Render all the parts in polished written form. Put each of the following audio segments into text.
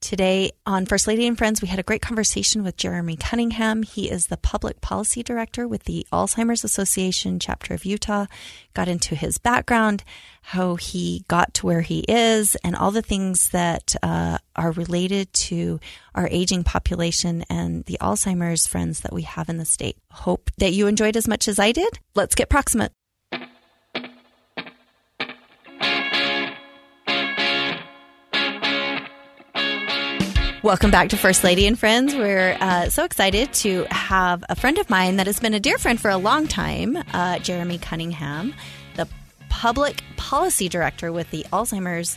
Today on First Lady and Friends, we had a great conversation with Jeremy Cunningham. He is the public policy director with the Alzheimer's Association chapter of Utah. Got into his background, how he got to where he is, and all the things that are related to our aging population and the Alzheimer's friends that we have in the state. Hope that you enjoyed as much as I did. Let's get proximate. Welcome back to First Lady and Friends. We're so excited to have a friend of mine that has been a dear friend for a long time, Jeremy Cunningham, the public policy director with the Alzheimer's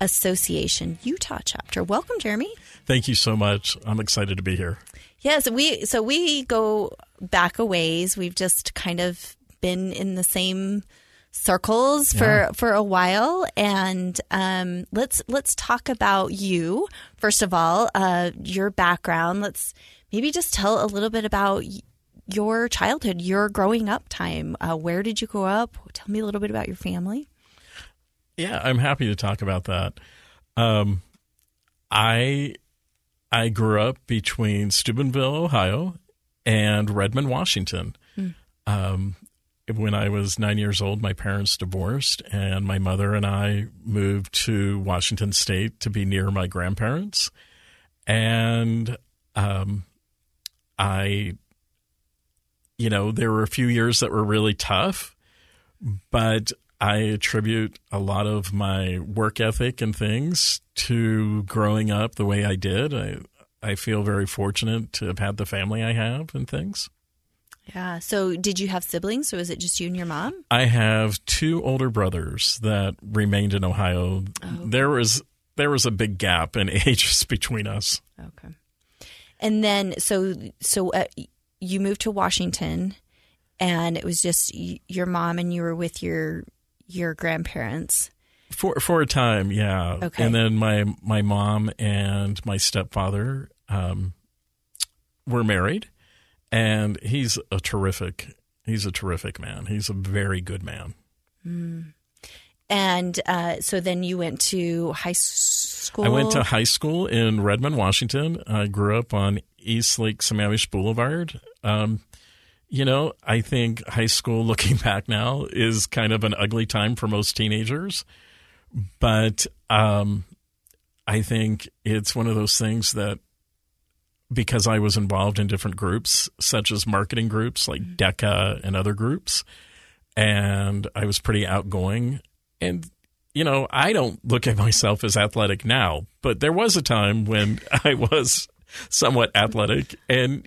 Association Utah chapter. Welcome, Jeremy. Thank you so much. I'm excited to be here. Yes, we go back a ways. We've just kind of been in the same circles for a while, and let's talk about you first of all, your background. Let's maybe just tell a little bit about your childhood, your growing up time. Where did you grow up? Tell me a little bit about your family. Yeah, I'm happy to talk about that. I grew up between Steubenville, Ohio, and Redmond, Washington. When I was 9 years old, my parents divorced, and my mother and I moved to Washington State to be near my grandparents. And there were a few years that were really tough, but I attribute a lot of my work ethic and things to growing up the way I did. I feel very fortunate to have had the family I have and things. Yeah. So did you have siblings? So is it just you and your mom? I have two older brothers that remained in Ohio. Oh, okay. There was a big gap in ages between us. Okay. And then so you moved to Washington, and it was just your mom, and you were with your grandparents. For a time, yeah. Okay. And then my mom and my stepfather were married. And he's a terrific man. He's a very good man. Mm. And so then you went to high school? I went to high school in Redmond, Washington. I grew up on East Lake Sammamish Boulevard. I think high school, looking back now, is kind of an ugly time for most teenagers. But I think it's one of those things that, because I was involved in different groups, such as marketing groups like DECA and other groups, and I was pretty outgoing. And, I don't look at myself as athletic now, but there was a time when I was somewhat athletic. And,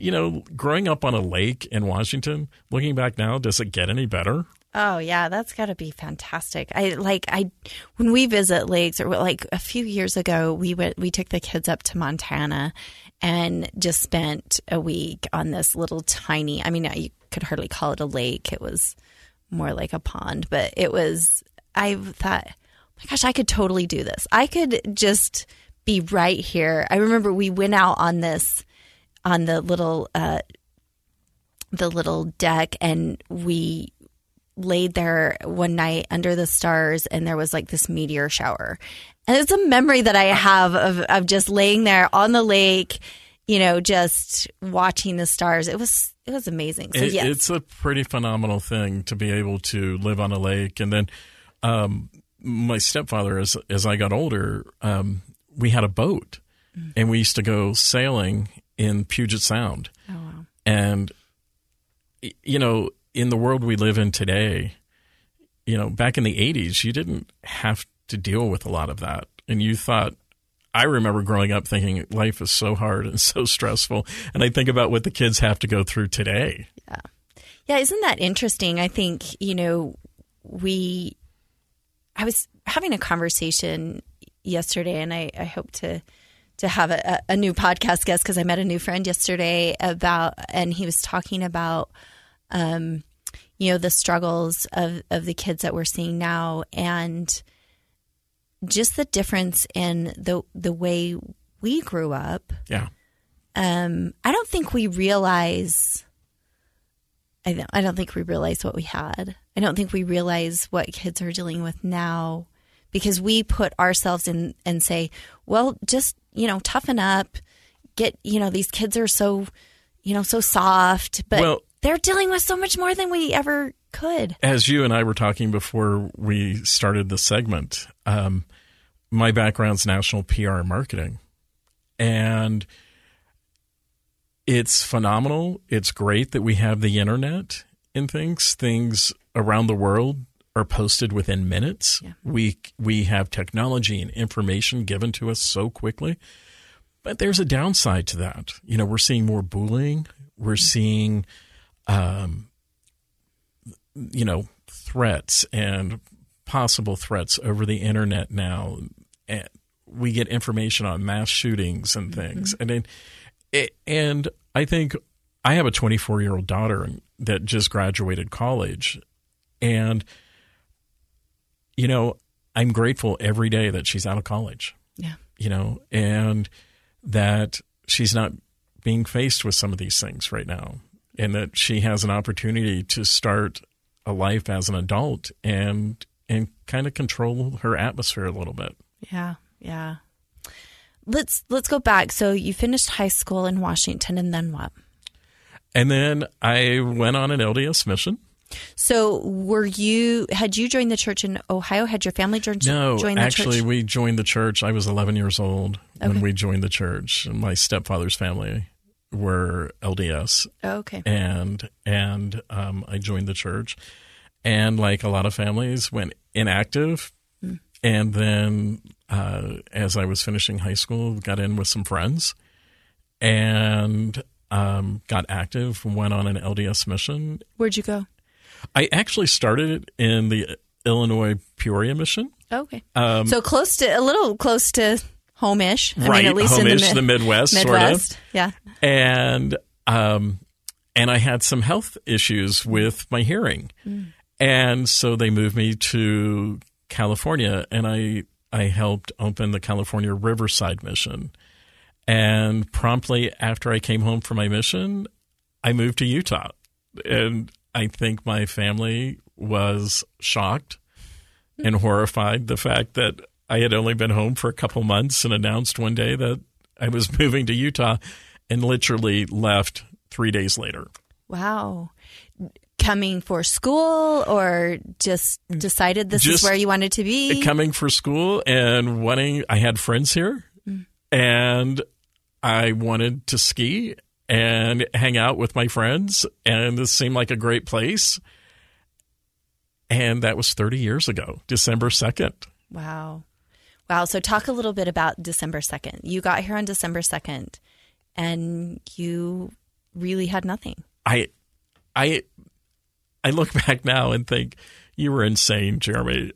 growing up on a lake in Washington, looking back now, does it get any better? Oh, yeah, that's got to be fantastic. When we visit lakes, or like a few years ago, we took the kids up to Montana and just spent a week on this little tiny, you could hardly call it a lake. It was more like a pond, but I thought, oh my gosh, I could totally do this. I could just be right here. I remember we went out on the little deck, and we laid there one night under the stars, and there was like this meteor shower. And it's a memory that I have of just laying there on the lake, just watching the stars. It was amazing. So yes. It's a pretty phenomenal thing to be able to live on a lake. And then my stepfather, as I got older, we had a boat. and we used to go sailing in Puget Sound. Oh, wow. And, you know, in the world we live in today, you know, back in the 80s, you didn't have to deal with a lot of that. And you thought, I remember growing up thinking life is so hard and so stressful. And I think about what the kids have to go through today. Yeah. Yeah. Isn't that interesting? I think, you know, I was having a conversation yesterday, and I hope to have a new podcast guest, because I met a new friend yesterday and he was talking about, you know, the struggles of the kids that we're seeing now, and just the difference in the way we grew up. Yeah. I don't think we realize. I don't think we realize what we had. I don't think we realize what kids are dealing with now, because we put ourselves in and say, well, just, you know, toughen up, get, you know, these kids are so, you know, so soft, but they're dealing with so much more than we ever could. As you and I were talking before we started the segment, my background's national PR and marketing, and it's phenomenal. It's great that we have the internet and things around the world are posted within minutes. Yeah. We have technology and information given to us so quickly, but there's a downside to that. You know, we're seeing more bullying. We're seeing, you know, threats and possible threats over the internet now. And we get information on mass shootings and things. Mm-hmm. And I think I have a 24-year-old daughter that just graduated college, and you know, I'm grateful every day that she's out of college. Yeah. You know, and that she's not being faced with some of these things right now, and that she has an opportunity to start a life as an adult and kind of control her atmosphere a little bit. Yeah. Yeah. Let's go back. So you finished high school in Washington, and then what? And then I went on an LDS mission. So had you joined the church in Ohio? Had your family joined the church? No, actually we joined the church. I was 11 years old when we joined the church. And my stepfather's family were LDS. Oh, okay. And I joined the church. And like a lot of families, went inactive. Mm. And then as I was finishing high school, got in with some friends. And got active and went on an LDS mission. Where'd you go? I actually started in the Illinois Peoria mission. Okay. So a little close to home-ish. I mean, at least home-ish, in the Midwest, sort of. Yeah. And I had some health issues with my hearing. Mm. And so they moved me to California, and I helped open the California Riverside mission. And promptly after I came home from my mission, I moved to Utah. And I think my family was shocked and horrified the fact that I had only been home for a couple months and announced one day that I was moving to Utah, and literally left 3 days later. Wow. Coming for school, or just decided this is where you wanted to be? Coming for school and I had friends here, and I wanted to ski and hang out with my friends, and this seemed like a great place. And that was 30 years ago, December 2nd. Wow. So talk a little bit about December 2nd. You got here on December 2nd, and you really had nothing. I look back now and think, you were insane, Jeremy.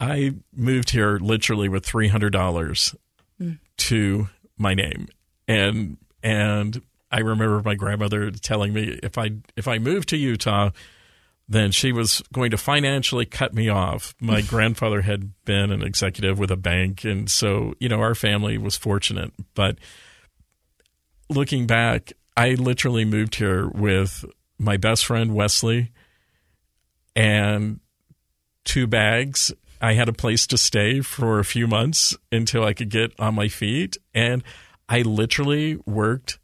I moved here literally with $300 to my name. And I remember my grandmother telling me if I moved to Utah, then she was going to financially cut me off. My grandfather had been an executive with a bank, and so, you know, our family was fortunate. But looking back, I literally moved here with my best friend Wesley and two bags. I had a place to stay for a few months until I could get on my feet, and I literally worked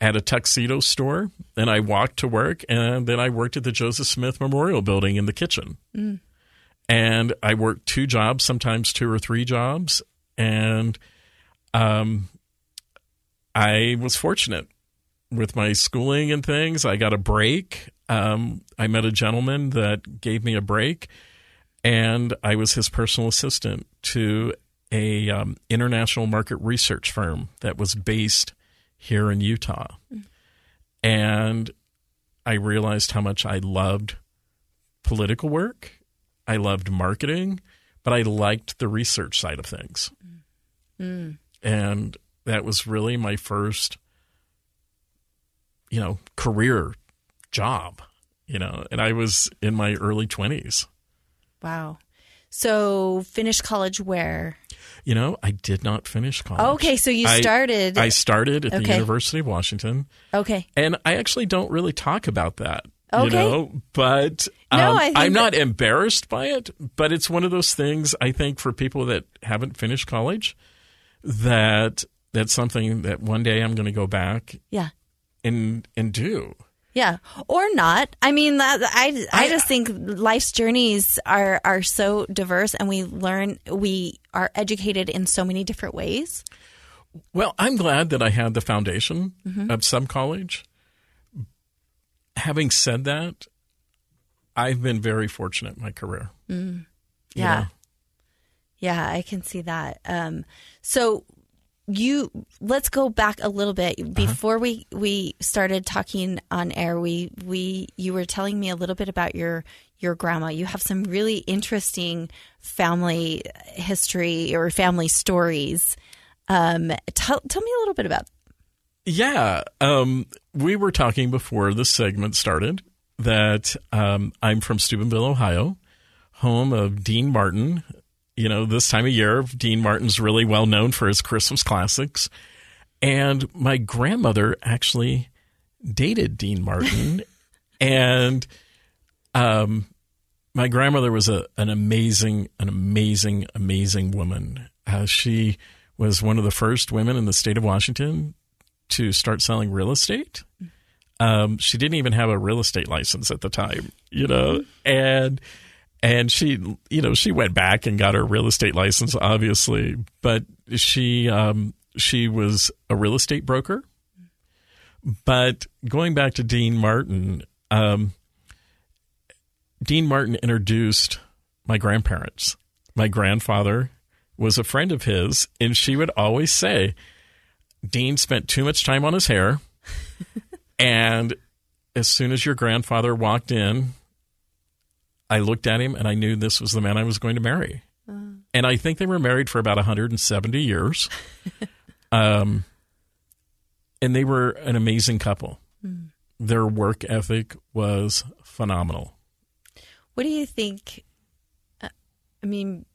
at a tuxedo store, and I walked to work, and then I worked at the Joseph Smith Memorial Building in the kitchen. Mm. And I worked two jobs, sometimes two or three jobs, and I was fortunate with my schooling and things. I got a break. I met a gentleman that gave me a break, and I was his personal assistant to a international market research firm that was based here in Utah. And I realized how much I loved political work. I loved marketing, but I liked the research side of things. And that was really my first, career job, and I was in my early 20s. Wow. So finished college where? I did not finish college. Okay, so you started. I started at the University of Washington. Okay. And I actually don't really talk about that. Okay. But I'm not embarrassed by it, but it's one of those things, I think, for people that haven't finished college, that that's something that one day I'm going to go back and do. Yeah. Or not. I mean, I just think life's journeys are so diverse, and we are educated in so many different ways. Well, I'm glad that I had the foundation of some college. Having said that, I've been very fortunate in my career. Yeah. Yeah, I can see that. So let's go back a little bit. Before we started talking on air, you were telling me a little bit about your grandma. You have some really interesting family history or family stories. Tell me a little bit about that. Yeah. We were talking before this segment started that I'm from Steubenville, Ohio, home of Dean Martin. This time of year, Dean Martin's really well known for his Christmas classics. And my grandmother actually dated Dean Martin. And my grandmother was an amazing woman. She was one of the first women in the state of Washington to start selling real estate. She didn't even have a real estate license at the time, and she, she went back and got her real estate license, obviously, but she was a real estate broker. But going back to Dean Martin introduced my grandparents. My grandfather was a friend of his, and she would always say, Dean spent too much time on his hair, and as soon as your grandfather walked in, I looked at him and I knew this was the man I was going to marry. And I think they were married for about 170 years, and they were an amazing couple. Their work ethic was phenomenal. What do you think? I mean,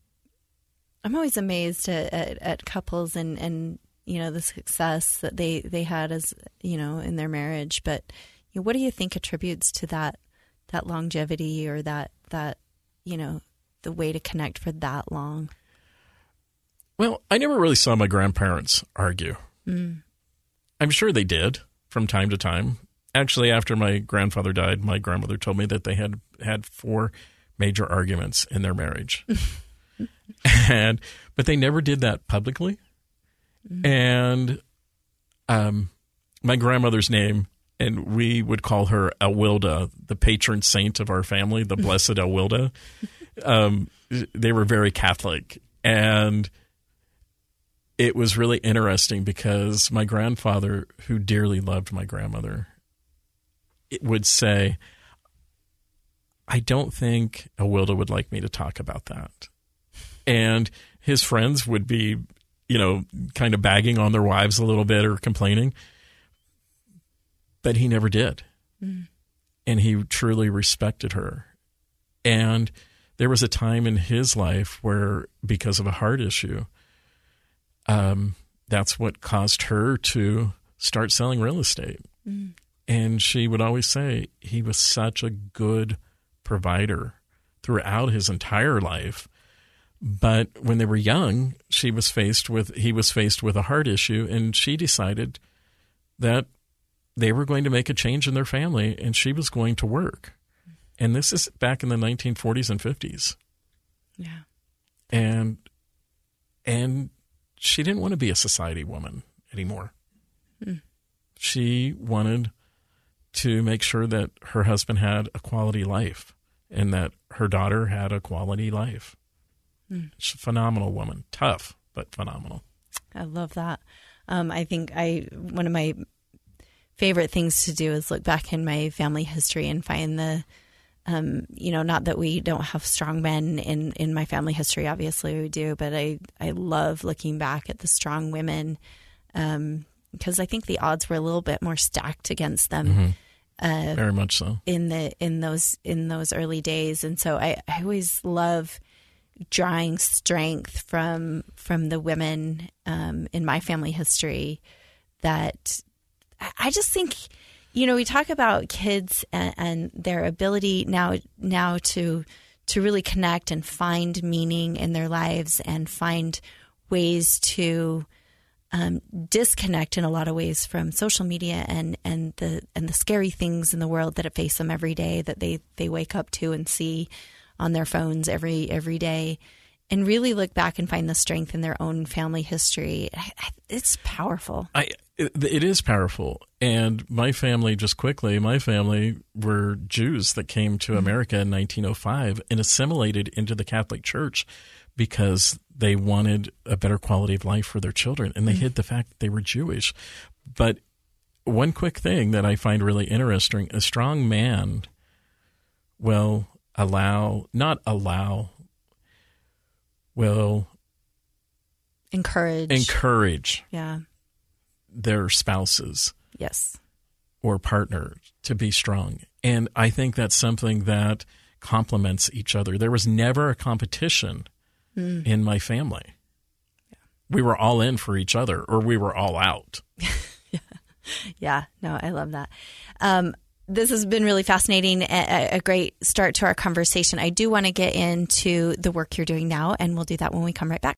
I'm always amazed at couples and the success that they had as, in their marriage. But what do you think attributes to that longevity or that the way to connect for that long? Well, I never really saw my grandparents argue. I'm sure they did from time to time. Actually, after my grandfather died, my grandmother told me that they had four major arguments in their marriage. But they never did that publicly. And my grandmother's name, and we would call her Elwilda, the patron saint of our family, the blessed Elwilda. They were very Catholic. And it was really interesting because my grandfather, who dearly loved my grandmother, would say, I don't think Elwilda would like me to talk about that. And his friends would be kind of bagging on their wives a little bit or complaining. But he never did. And he truly respected her. And there was a time in his life where, because of a heart issue, that's what caused her to start selling real estate. And she would always say he was such a good provider throughout his entire life. But when they were young, he was faced with a heart issue, and she decided that they were going to make a change in their family, and she was going to work. And this is back in the 1940s and 50s. Yeah. And she didn't want to be a society woman anymore. Mm. She wanted to make sure that her husband had a quality life and that her daughter had a quality life. Mm. She's a phenomenal woman. Tough, but phenomenal. I love that. I think one of my favorite things to do is look back in my family history and find the, not that we don't have strong men in my family history, obviously we do, but I love looking back at the strong women, because I think the odds were a little bit more stacked against them. Mm-hmm. Very much so in those early days. And so I always love drawing strength from the women in my family history. That I just think, we talk about kids and their ability now to really connect and find meaning in their lives and find ways to disconnect in a lot of ways from social media and the scary things in the world that face them every day, that they wake up to and see on their phones every day, and really look back and find the strength in their own family history. It's powerful. It is powerful. And my family were Jews that came to America in 1905 and assimilated into the Catholic Church because they wanted a better quality of life for their children. And they hid the fact that they were Jewish. But one quick thing that I find really interesting, a strong man will encourage yeah, their spouses, yes, or partner to be strong. And I think that's something that complements each other. There was never a competition in my family. Yeah. We were all in for each other, or we were all out. Yeah. Yeah, no, I love that. This has been really fascinating, a great start to our conversation. I do want to get into the work you're doing now, and we'll do that when we come right back.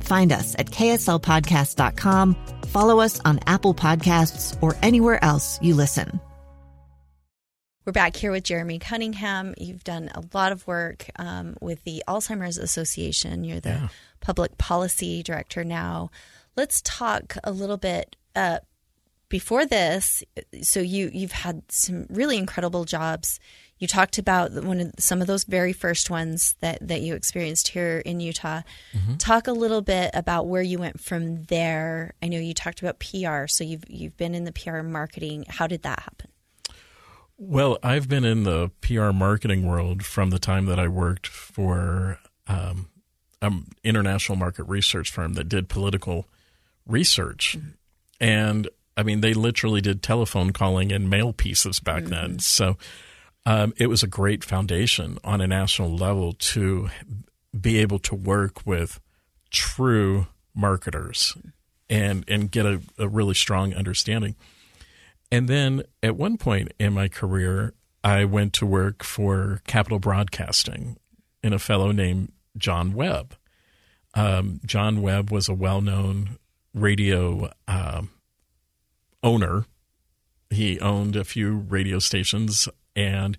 Find us at kslpodcast.com. Follow us on Apple Podcasts or anywhere else you listen. We're back here with Jeremy Cunningham. You've done a lot of work with the Alzheimer's Association. You're the public policy director now. Let's talk a little bit before this, so you've had some really incredible jobs. You talked about some of those very first ones that you experienced here in Utah. Mm-hmm. Talk a little bit about where you went from there. I know you talked about PR, so you've been in the PR marketing. How did that happen? Well, I've been in the PR marketing world from the time that I worked for an international market research firm that did political research, and I mean, they literally did telephone calling and mail pieces back then. So it was a great foundation on a national level to be able to work with true marketers and get a really strong understanding. And then at one point in my career, I went to work for Capital Broadcasting and a fellow named John Webb. John Webb was a well-known radio owner. He owned a few radio stations, and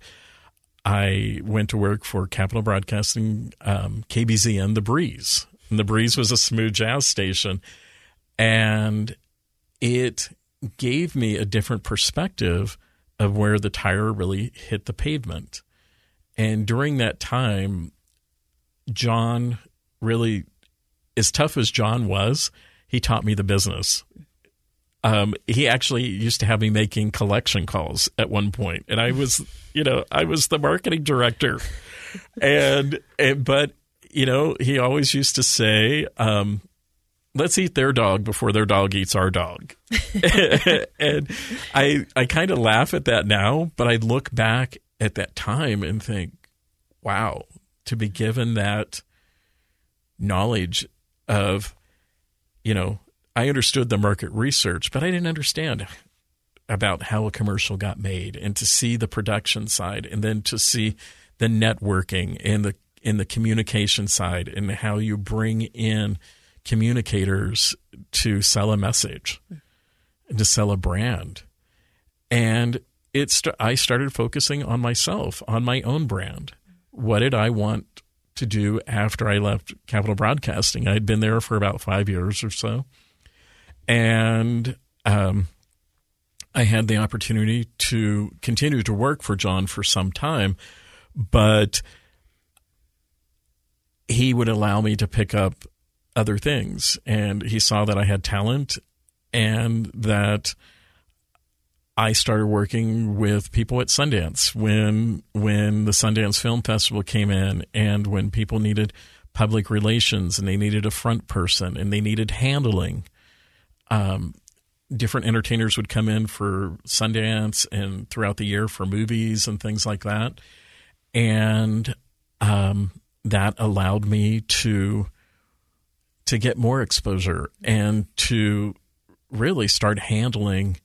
I went to work for Capital Broadcasting, KBZN, The Breeze. And The Breeze was a smooth jazz station, and it gave me a different perspective of where the tire really hit the pavement. And during that time, John really, as tough as John was, he taught me the business. He actually used to have me making collection calls at one point, and I was, you know, I was the marketing director, and but you know, he always used to say, "Let's eat their dog before their dog eats our dog," and I kind of laugh at that now, but I look back at that time and think, "Wow, to be given that knowledge of, you know." I understood the market research, but I didn't understand about how a commercial got made, and to see the production side, and then to see the networking and the communication side, and how you bring in communicators to sell a message, to sell a brand. And I started focusing on myself, on my own brand. What did I want to do after I left Capital Broadcasting? I'd been there for about 5 years or so. And I had the opportunity to continue to work for John for some time, but he would allow me to pick up other things. And he saw that I had talent and that I started working with people at Sundance when the Sundance Film Festival came in, and when people needed public relations and they needed a front person and they needed handling. Different entertainers would come in for Sundance and throughout the year for movies and things like that. And that allowed me to get more exposure and to really start handling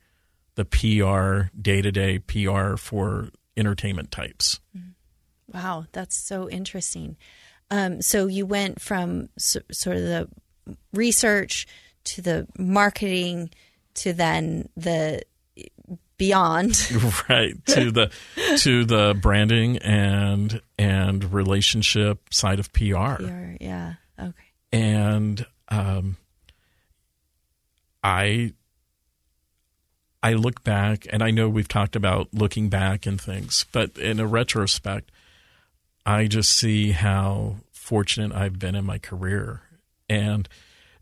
the PR, day-to-day PR for entertainment types. Wow, that's so interesting. So you went from sort of the research to the marketing, to then the beyond, right? To the branding and relationship side of PR. PR, yeah, okay. And I look back, and I know we've talked about looking back and things, but in a retrospect, I just see how fortunate I've been in my career. And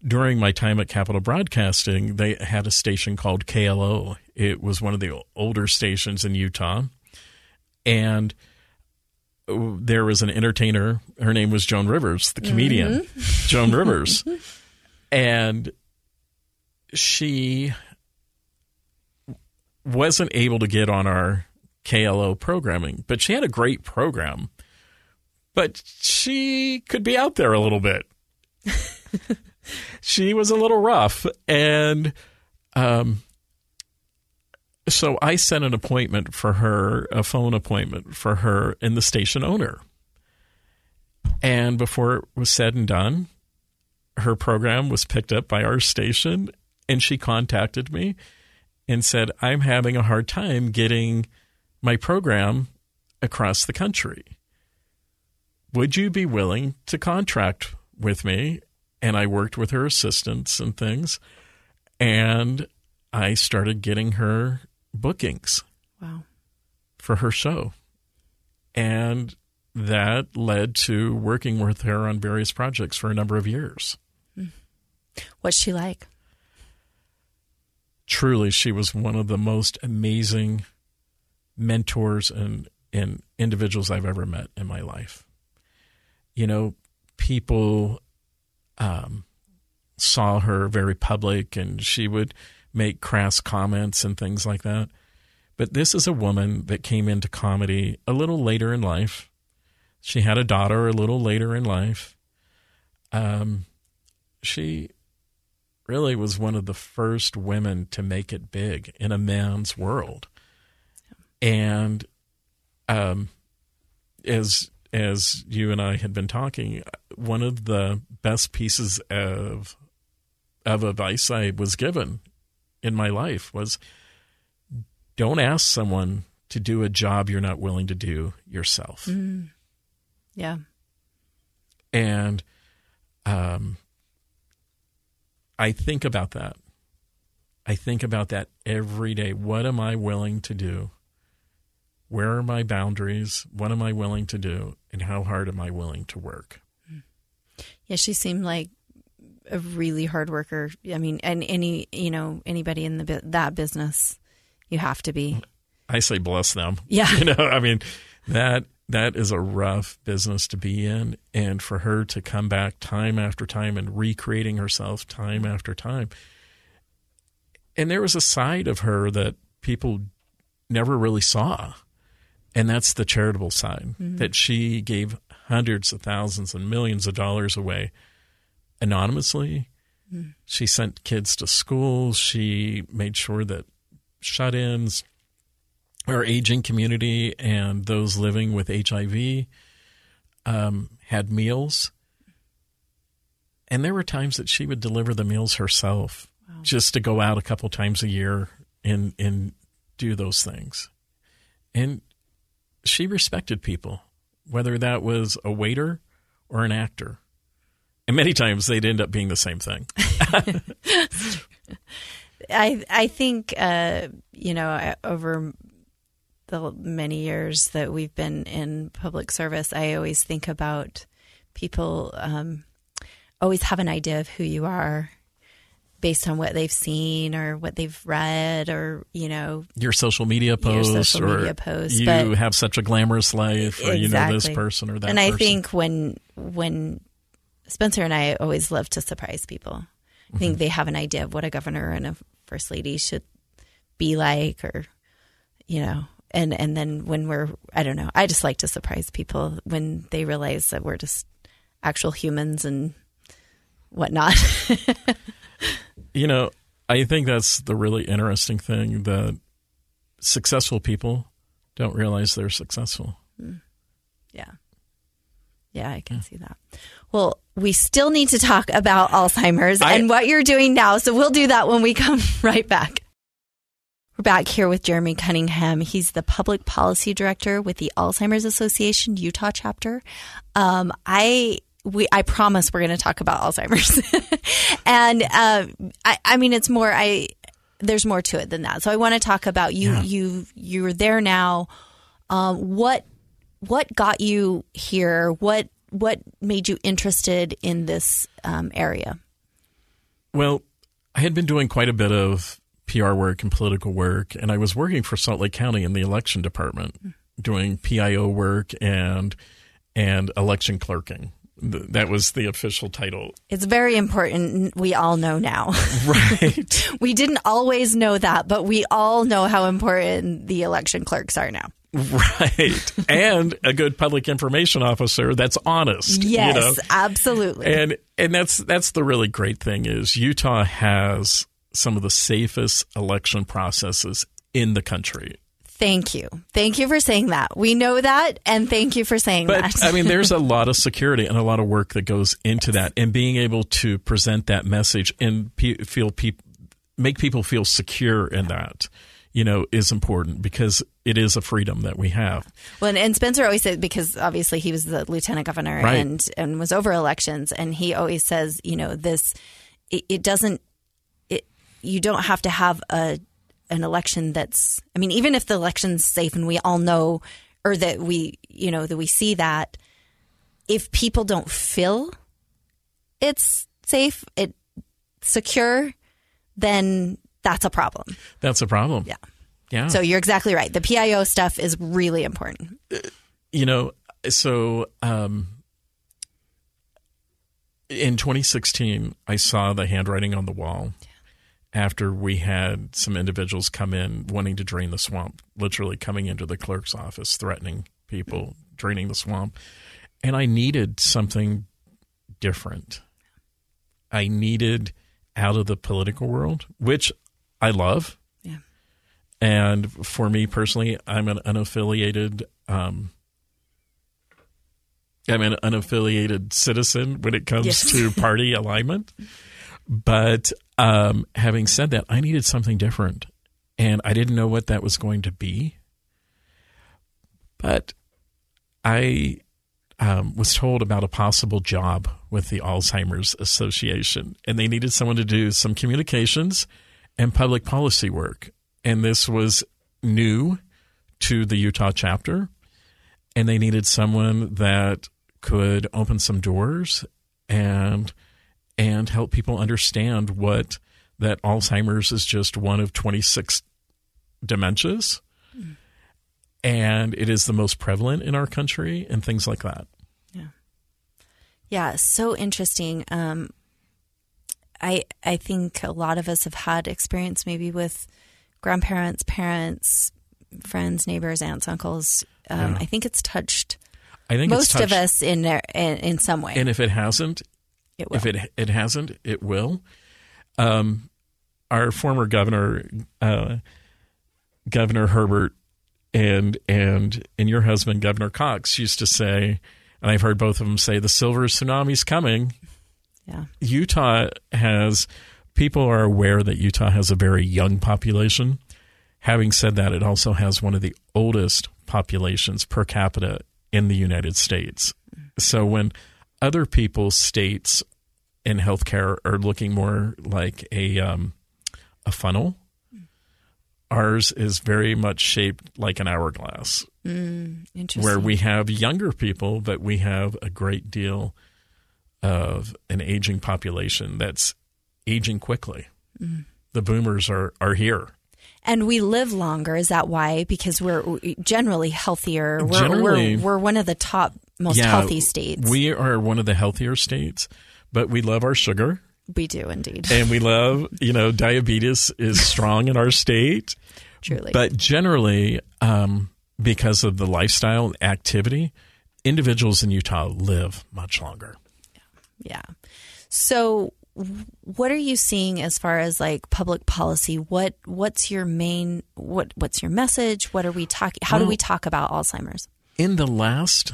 during my time at Capital Broadcasting, they had a station called KLO. It was one of the older stations in Utah. And there was an entertainer. Her name was Joan Rivers, the comedian, mm-hmm. Joan Rivers. And she wasn't able to get on our KLO programming, but she had a great program. But she could be out there a little bit. She was a little rough, and so I set an appointment for her, a phone appointment for her and the station owner. And before it was said and done, her program was picked up by our station, and she contacted me and said, "I'm having a hard time getting my program across the country. Would you be willing to contract with me?" And I worked with her assistants and things, and I started getting her bookings. Wow. For her show. And that led to working with her on various projects for a number of years. What's she like? Truly, she was one of the most amazing mentors and individuals I've ever met in my life. You know, people saw her very public, and she would make crass comments and things like that. But this is a woman that came into comedy a little later in life. She had a daughter a little later in life. She really was one of the first women to make it big in a man's world. And as you and I had been talking, one of the best pieces of advice I was given in my life was, don't ask someone to do a job you're not willing to do yourself. Mm. Yeah. And I think about that. I think about that every day. What am I willing to do? Where are my boundaries? What am I willing to do? And how hard am I willing to work? Yeah, she seemed like a really hard worker. I mean, and anybody in that business, you have to be. I say bless them. Yeah. I mean, that is a rough business to be in. And for her to come back time after time and recreating herself time after time. And there was a side of her that people never really saw. And that's the charitable side, mm-hmm. that she gave hundreds of thousands and millions of dollars away anonymously. Mm-hmm. She sent kids to schools. She made sure that shut-ins, our aging community, and those living with HIV had meals. And there were times that she would deliver the meals herself, wow. just to go out a couple times a year and do those things. And she respected people, whether that was a waiter or an actor. And many times they'd end up being the same thing. I think, over the many years that we've been in public service, I always think about people always have an idea of who you are based on what they've seen or what they've read or, your social media posts you have such a glamorous life or, this person or that person. And I think when Spencer and I always love to surprise people. I think they have an idea of what a governor and a first lady should be like, or, and then when I just like to surprise people when they realize that we're just actual humans and whatnot. I think that's the really interesting thing, that successful people don't realize they're successful. Yeah. Yeah, I can see that. Well, we still need to talk about Alzheimer's and what you're doing now. So we'll do that when we come right back. We're back here with Jeremy Cunningham. He's the public policy director with the Alzheimer's Association Utah chapter. I promise we're going to talk about Alzheimer's. And it's more. There's more to it than that. So I want to talk about you. Yeah. You're there now. What got you here? What made you interested in this area? Well, I had been doing quite a bit of PR work and political work, and I was working for Salt Lake County in the election department, doing PIO work and election clerking. That was the official title. It's very important. We all know now. Right. We didn't always know that, but we all know how important the election clerks are now. Right. And a good public information officer that's honest. Yes, absolutely. And that's the really great thing is Utah has some of the safest election processes in the country. Thank you. Thank you for saying that. We know that, and thank you for saying that. But, there's a lot of security and a lot of work that goes into that, and being able to present that message and make people feel secure in that. Is important because it is a freedom that we have. Well, and Spencer always said, because obviously he was the lieutenant governor, right. and was over elections, and he always says, you don't have to have an election that's. I mean, even if the election's safe, and we all know, or that we that we see that, if people don't feel it's safe, it's secure, then. That's a problem. That's a problem. Yeah. Yeah. So you're exactly right. The PIO stuff is really important. In 2016, I saw the handwriting on the wall after we had some individuals come in wanting to drain the swamp, literally coming into the clerk's office, threatening people, draining the swamp. And I needed something different. I needed out of the political world, which I love. Yeah. And for me personally, I'm an unaffiliated citizen when it comes to party alignment. But having said that, I needed something different. And I didn't know what that was going to be. But I was told about a possible job with the Alzheimer's Association, and they needed someone to do some communications and public policy work. And this was new to the Utah chapter, and they needed someone that could open some doors and and help people understand what that Alzheimer's is just one of 26 dementias, and it is the most prevalent in our country and things like that. Yeah. Yeah, so interesting. I think a lot of us have had experience maybe with grandparents, parents, friends, neighbors, aunts, uncles. Yeah. I think it's touched most of us in some way. And if it hasn't, it will. If it hasn't, it will. Our former governor, Governor Herbert, and your husband, Governor Cox, used to say, and I've heard both of them say, the silver tsunami's coming. Yeah. Utah has, people are aware that Utah has a very young population. Having said that, it also has one of the oldest populations per capita in the United States. So when other people's states in healthcare are looking more like a funnel, ours is very much shaped like an hourglass, where we have younger people, but we have a great deal of an aging population that's aging quickly. The boomers are here. And we live longer. Is that why? Because we're generally healthier. We're one of the top most healthy states. We are one of the healthier states, but we love our sugar. We do indeed. And we love, diabetes is strong in our state. Truly. But generally, because of the lifestyle and activity, individuals in Utah live much longer. Yeah. So what are you seeing as far as like public policy? What's your message? What are we talking? How do we talk about Alzheimer's? In the last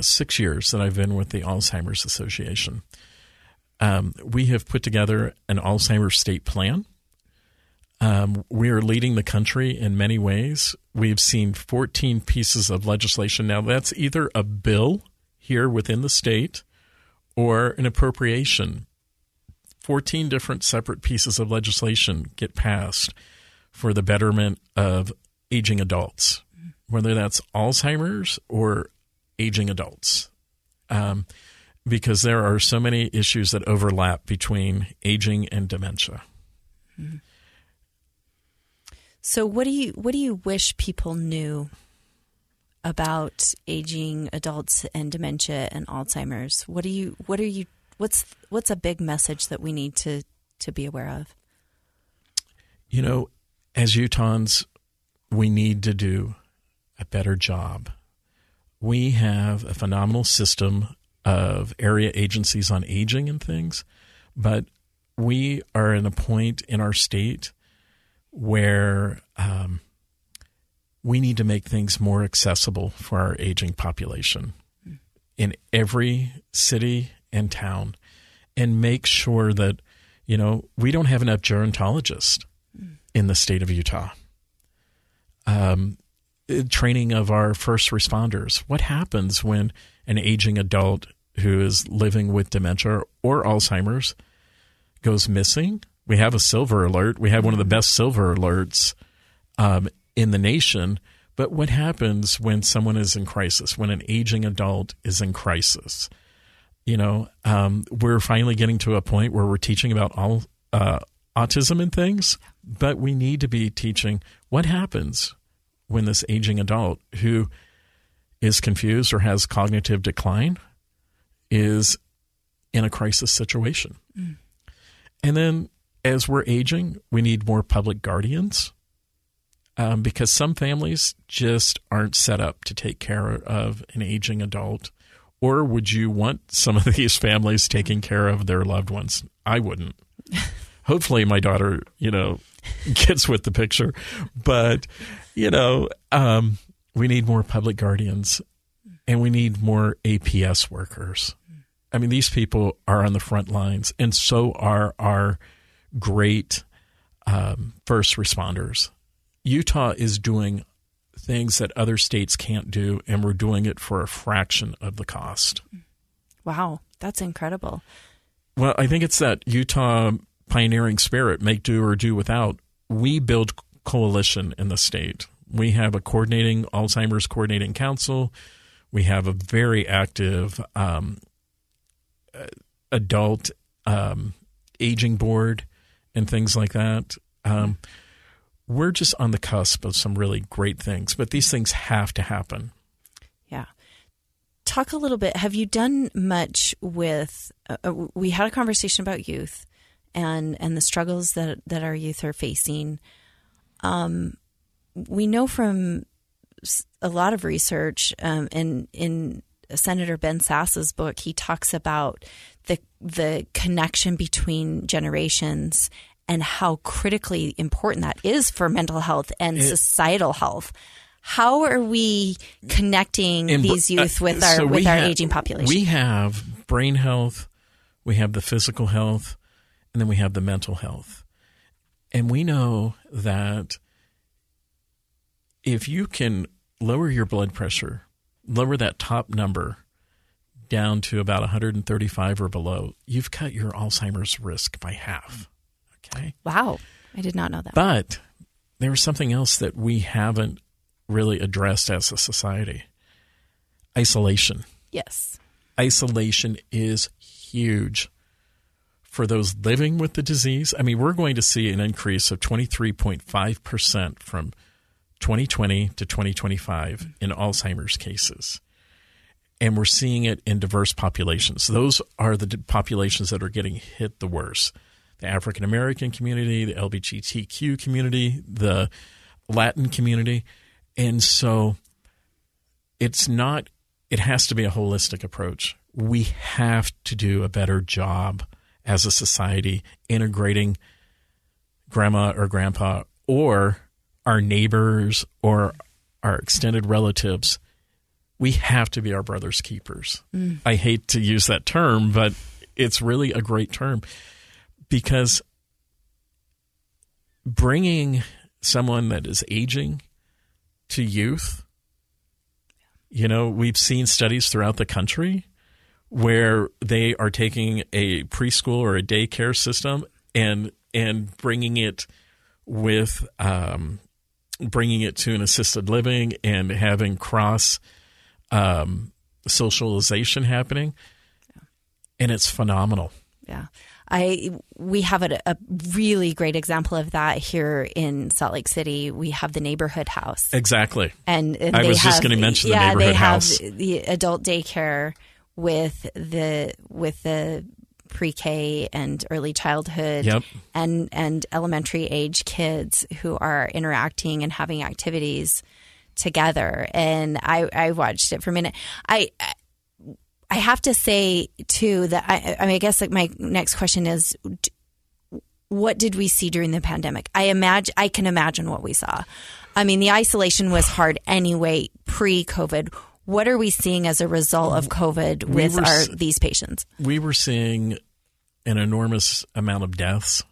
6 years that I've been with the Alzheimer's Association, we have put together an Alzheimer's state plan. We are leading the country in many ways. We've seen 14 pieces of legislation. Now that's either a bill here within the state or an appropriation. 14 different separate pieces of legislation get passed for the betterment of aging adults, whether that's Alzheimer's or aging adults, because there are so many issues that overlap between aging and dementia. So what do you wish people knew about aging adults and dementia and Alzheimer's? What's a big message that we need to be aware of? As Utahns, we need to do a better job. We have a phenomenal system of area agencies on aging and things, but we are in a point in our state where we need to make things more accessible for our aging population in every city and town, and make sure that, we don't have enough gerontologists in the state of Utah. Training of our first responders. What happens when an aging adult who is living with dementia or Alzheimer's goes missing? We have a silver alert. We have one of the best silver alerts in the nation. But what happens when someone is in crisis, when an aging adult is in crisis? We're finally getting to a point where we're teaching about all autism and things, but we need to be teaching what happens when this aging adult who is confused or has cognitive decline is in a crisis situation. And then as we're aging, we need more public guardians because some families just aren't set up to take care of an aging adult. Or would you want some of these families taking care of their loved ones? I wouldn't. Hopefully my daughter, gets with the picture. But, we need more public guardians and we need more APS workers. I mean, these people are on the front lines and so are our great first responders. Utah is doing things that other states can't do, and we're doing it for a fraction of the cost. Wow, that's incredible. Well, I think it's that Utah pioneering spirit, make do or do without. We build coalition in the state. We have a coordinating Alzheimer's Coordinating Council. We have a very active adult aging board and things like that. We're just on the cusp of some really great things, but these things have to happen. Yeah. Talk a little bit. Have you done much with, we had a conversation about youth and the struggles that our youth are facing. We know from a lot of research, in Senator Ben Sass's book, he talks about the connection between generations and how critically important that is for mental health and societal health. How are we connecting these youth with our aging population? We have brain health, we have the physical health, and then we have the mental health. And we know that if you can lower your blood pressure, lower that top number down to about 135 or below, you've cut your Alzheimer's risk by half. Okay. Wow. I did not know that. But there was something else that we haven't really addressed as a society. Isolation. Yes. Isolation is huge for those living with the disease. I mean, we're going to see an increase of 23.5% from 2020 to 2025 in Alzheimer's cases. And we're seeing it in diverse populations. Those are the populations that are getting hit the worst. The African-American community, the LGBTQ community, the Latin community. And so it has to be a holistic approach. We have to do a better job as a society integrating grandma or grandpa or our neighbors or our extended relatives. We have to be our brother's keepers. Mm. I hate to use that term, but it's really a great term. Because bringing someone that is aging to youth, we've seen studies throughout the country where they are taking a preschool or a daycare system and bringing it to an assisted living and having cross socialization happening, and it's phenomenal. Yeah. We have a really great example of that here in Salt Lake City. We have the neighborhood house. Exactly. And I was just going to mention the neighborhood house. Yeah, they have the adult daycare with the pre-K and early childhood and elementary age kids who are interacting and having activities together. And I watched it for a minute. I have to say, too, that I guess like my next question is, what did we see during the pandemic? I can imagine what we saw. I mean, the isolation was hard anyway pre-COVID. What are we seeing as a result of COVID with these patients? We were seeing an enormous amount of deaths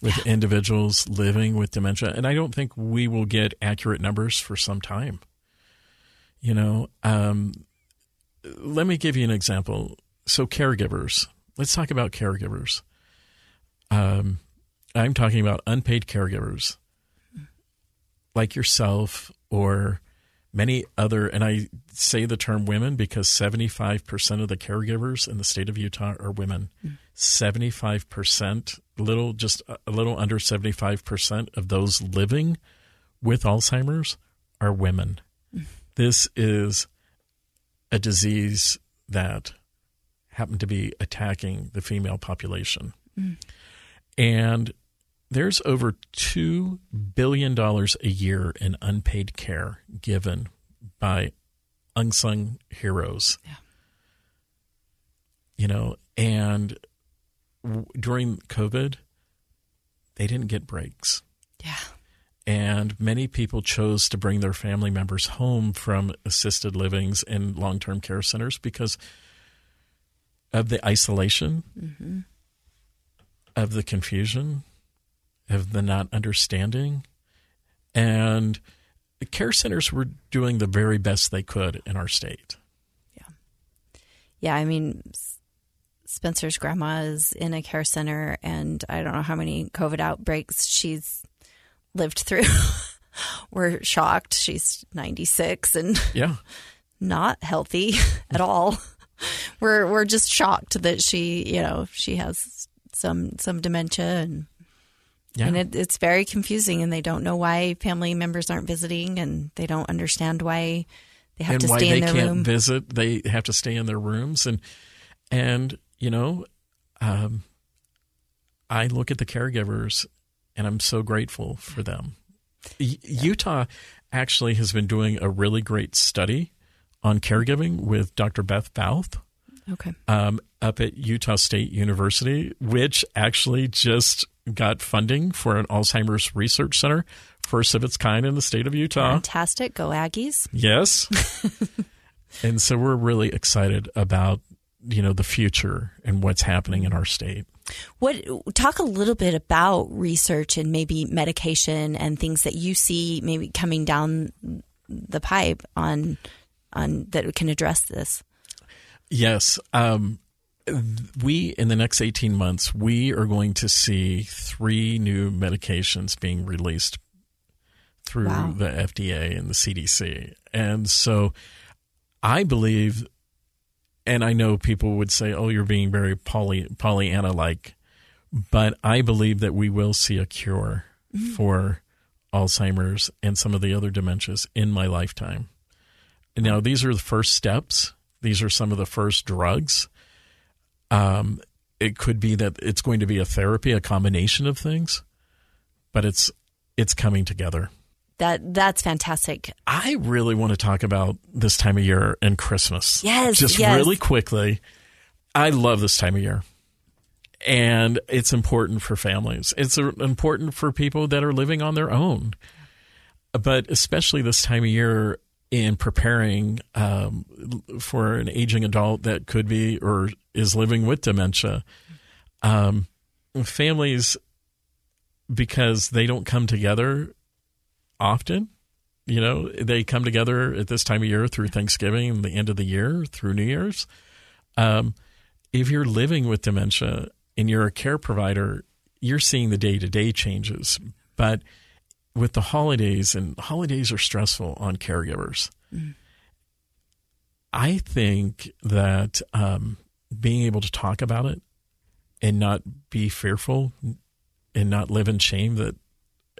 with individuals living with dementia. And I don't think we will get accurate numbers for some time. Let me give you an example. So caregivers, let's talk about caregivers. I'm talking about unpaid caregivers like yourself or many other, and I say the term women because 75% of the caregivers in the state of Utah are women. Mm. 75%, just a little under 75% of those living with Alzheimer's are women. Mm. This is a disease that happened to be attacking the female population. Mm. And there's over $2 billion a year in unpaid care given by unsung heroes. Yeah. And during COVID, they didn't get breaks. Yeah. And many people chose to bring their family members home from assisted livings and long-term care centers because of the isolation, mm-hmm. of the confusion, of the not understanding. And the care centers were doing the very best they could in our state. Yeah. Yeah, I mean, Spencer's grandma is in a care center, and I don't know how many COVID outbreaks she's lived through. We're shocked. She's 96 and not healthy at all. We're just shocked that she, she has some dementia, and it's very confusing, and they don't know why family members aren't visiting, and they don't understand why they have to stay in their room. And why they can't visit, they have to stay in their rooms, and you know, I look at the caregivers, and I'm so grateful for them. Utah actually has been doing a really great study on caregiving with Dr. Beth Bouth. Okay. Up at Utah State University, which actually just got funding for an Alzheimer's Research Center, first of its kind in the state of Utah. Fantastic. Go Aggies. Yes. And so we're really excited about, you know, the future and what's happening in our state. Talk a little bit about research and maybe medication and things that you see maybe coming down the pipe on that can address this. Yes. We, in the next 18 months, we are going to see 3 new medications being released through the FDA and the CDC. And so I believe, and I know people would say, oh, you're being very Pollyanna-like, but I believe that we will see a cure for Alzheimer's and some of the other dementias in my lifetime. Now, these are the first steps. These are some of the first drugs. It could be that it's going to be a therapy, a combination of things, but it's coming together. That's fantastic. I really want to talk about this time of year and Christmas. Yes, really quickly. I love this time of year, and it's important for families. It's important for people that are living on their own, but especially this time of year. In preparing for an aging adult that could be or is living with dementia, families, because they don't come together often, you know, they come together at this time of year through Thanksgiving and the end of the year through New Year's. If you're living with dementia and you're a care provider, you're seeing the day-to-day changes, but with the holidays, and holidays are stressful on caregivers. Mm. I think that being able to talk about it and not be fearful and not live in shame that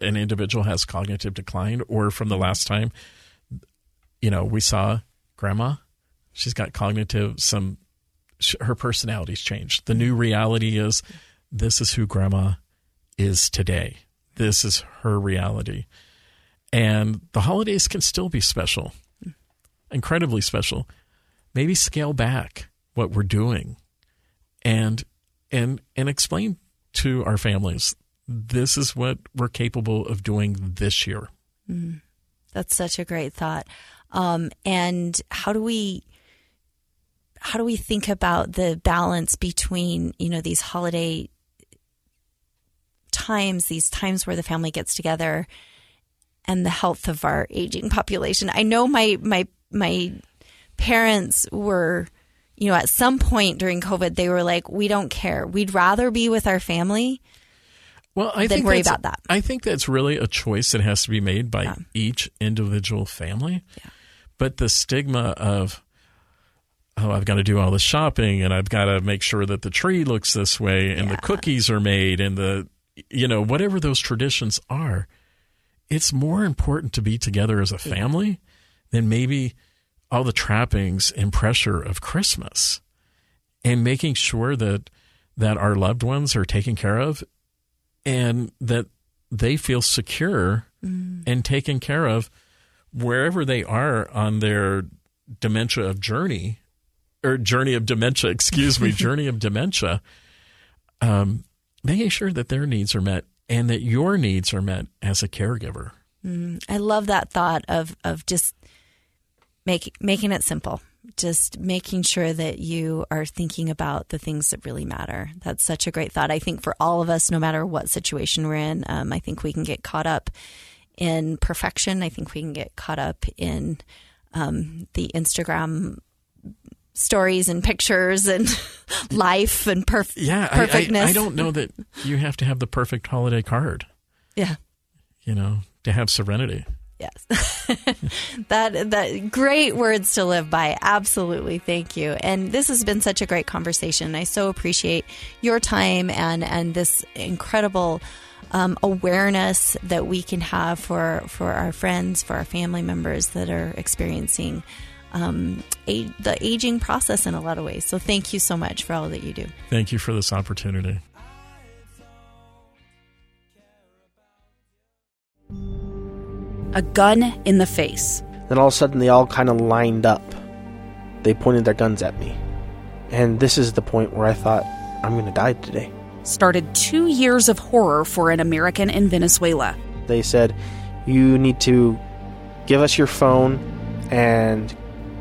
an individual has cognitive decline, or from the last time, you know, we saw grandma, she's got her personality's changed. The new reality is this is who grandma is today. This is her reality. And the holidays can still be special, incredibly special. Maybe scale back what we're doing and explain to our families, this is what we're capable of doing this year. Mm. That's such a great thought. And how do we think about the balance between, you know, these holiday times, these times where the family gets together, and the health of our aging population? I know my parents were, you know, at some point during COVID, they were like, we don't care. We'd rather be with our family than worry about that. I think that's really a choice that has to be made by each individual family. Yeah. But the stigma of, oh, I've got to do all the shopping, and I've got to make sure that the tree looks this way, and the cookies are made, and you know, whatever those traditions are, it's more important to be together as a family than maybe all the trappings and pressure of Christmas, and making sure that our loved ones are taken care of and that they feel secure and taken care of wherever they are on their journey of dementia. Making sure that their needs are met and that your needs are met as a caregiver. I love that thought of just making it simple, just making sure that you are thinking about the things that really matter. That's such a great thought. I think for all of us, no matter what situation we're in, I think we can get caught up in perfection. I think we can get caught up in the Instagram stories and pictures and life and perfectness. I don't know that you have to have the perfect holiday card. Yeah. You know, to have serenity. Yes. that great words to live by. Absolutely. Thank you. And this has been such a great conversation. I so appreciate your time and this incredible awareness that we can have for our friends, for our family members that are experiencing the aging process in a lot of ways. So thank you so much for all that you do. Thank you for this opportunity. A gun in the face. Then all of a sudden they all kind of lined up. They pointed their guns at me. And this is the point where I thought, I'm going to die today. Started 2 years of horror for an American in Venezuela. They said, you need to give us your phone and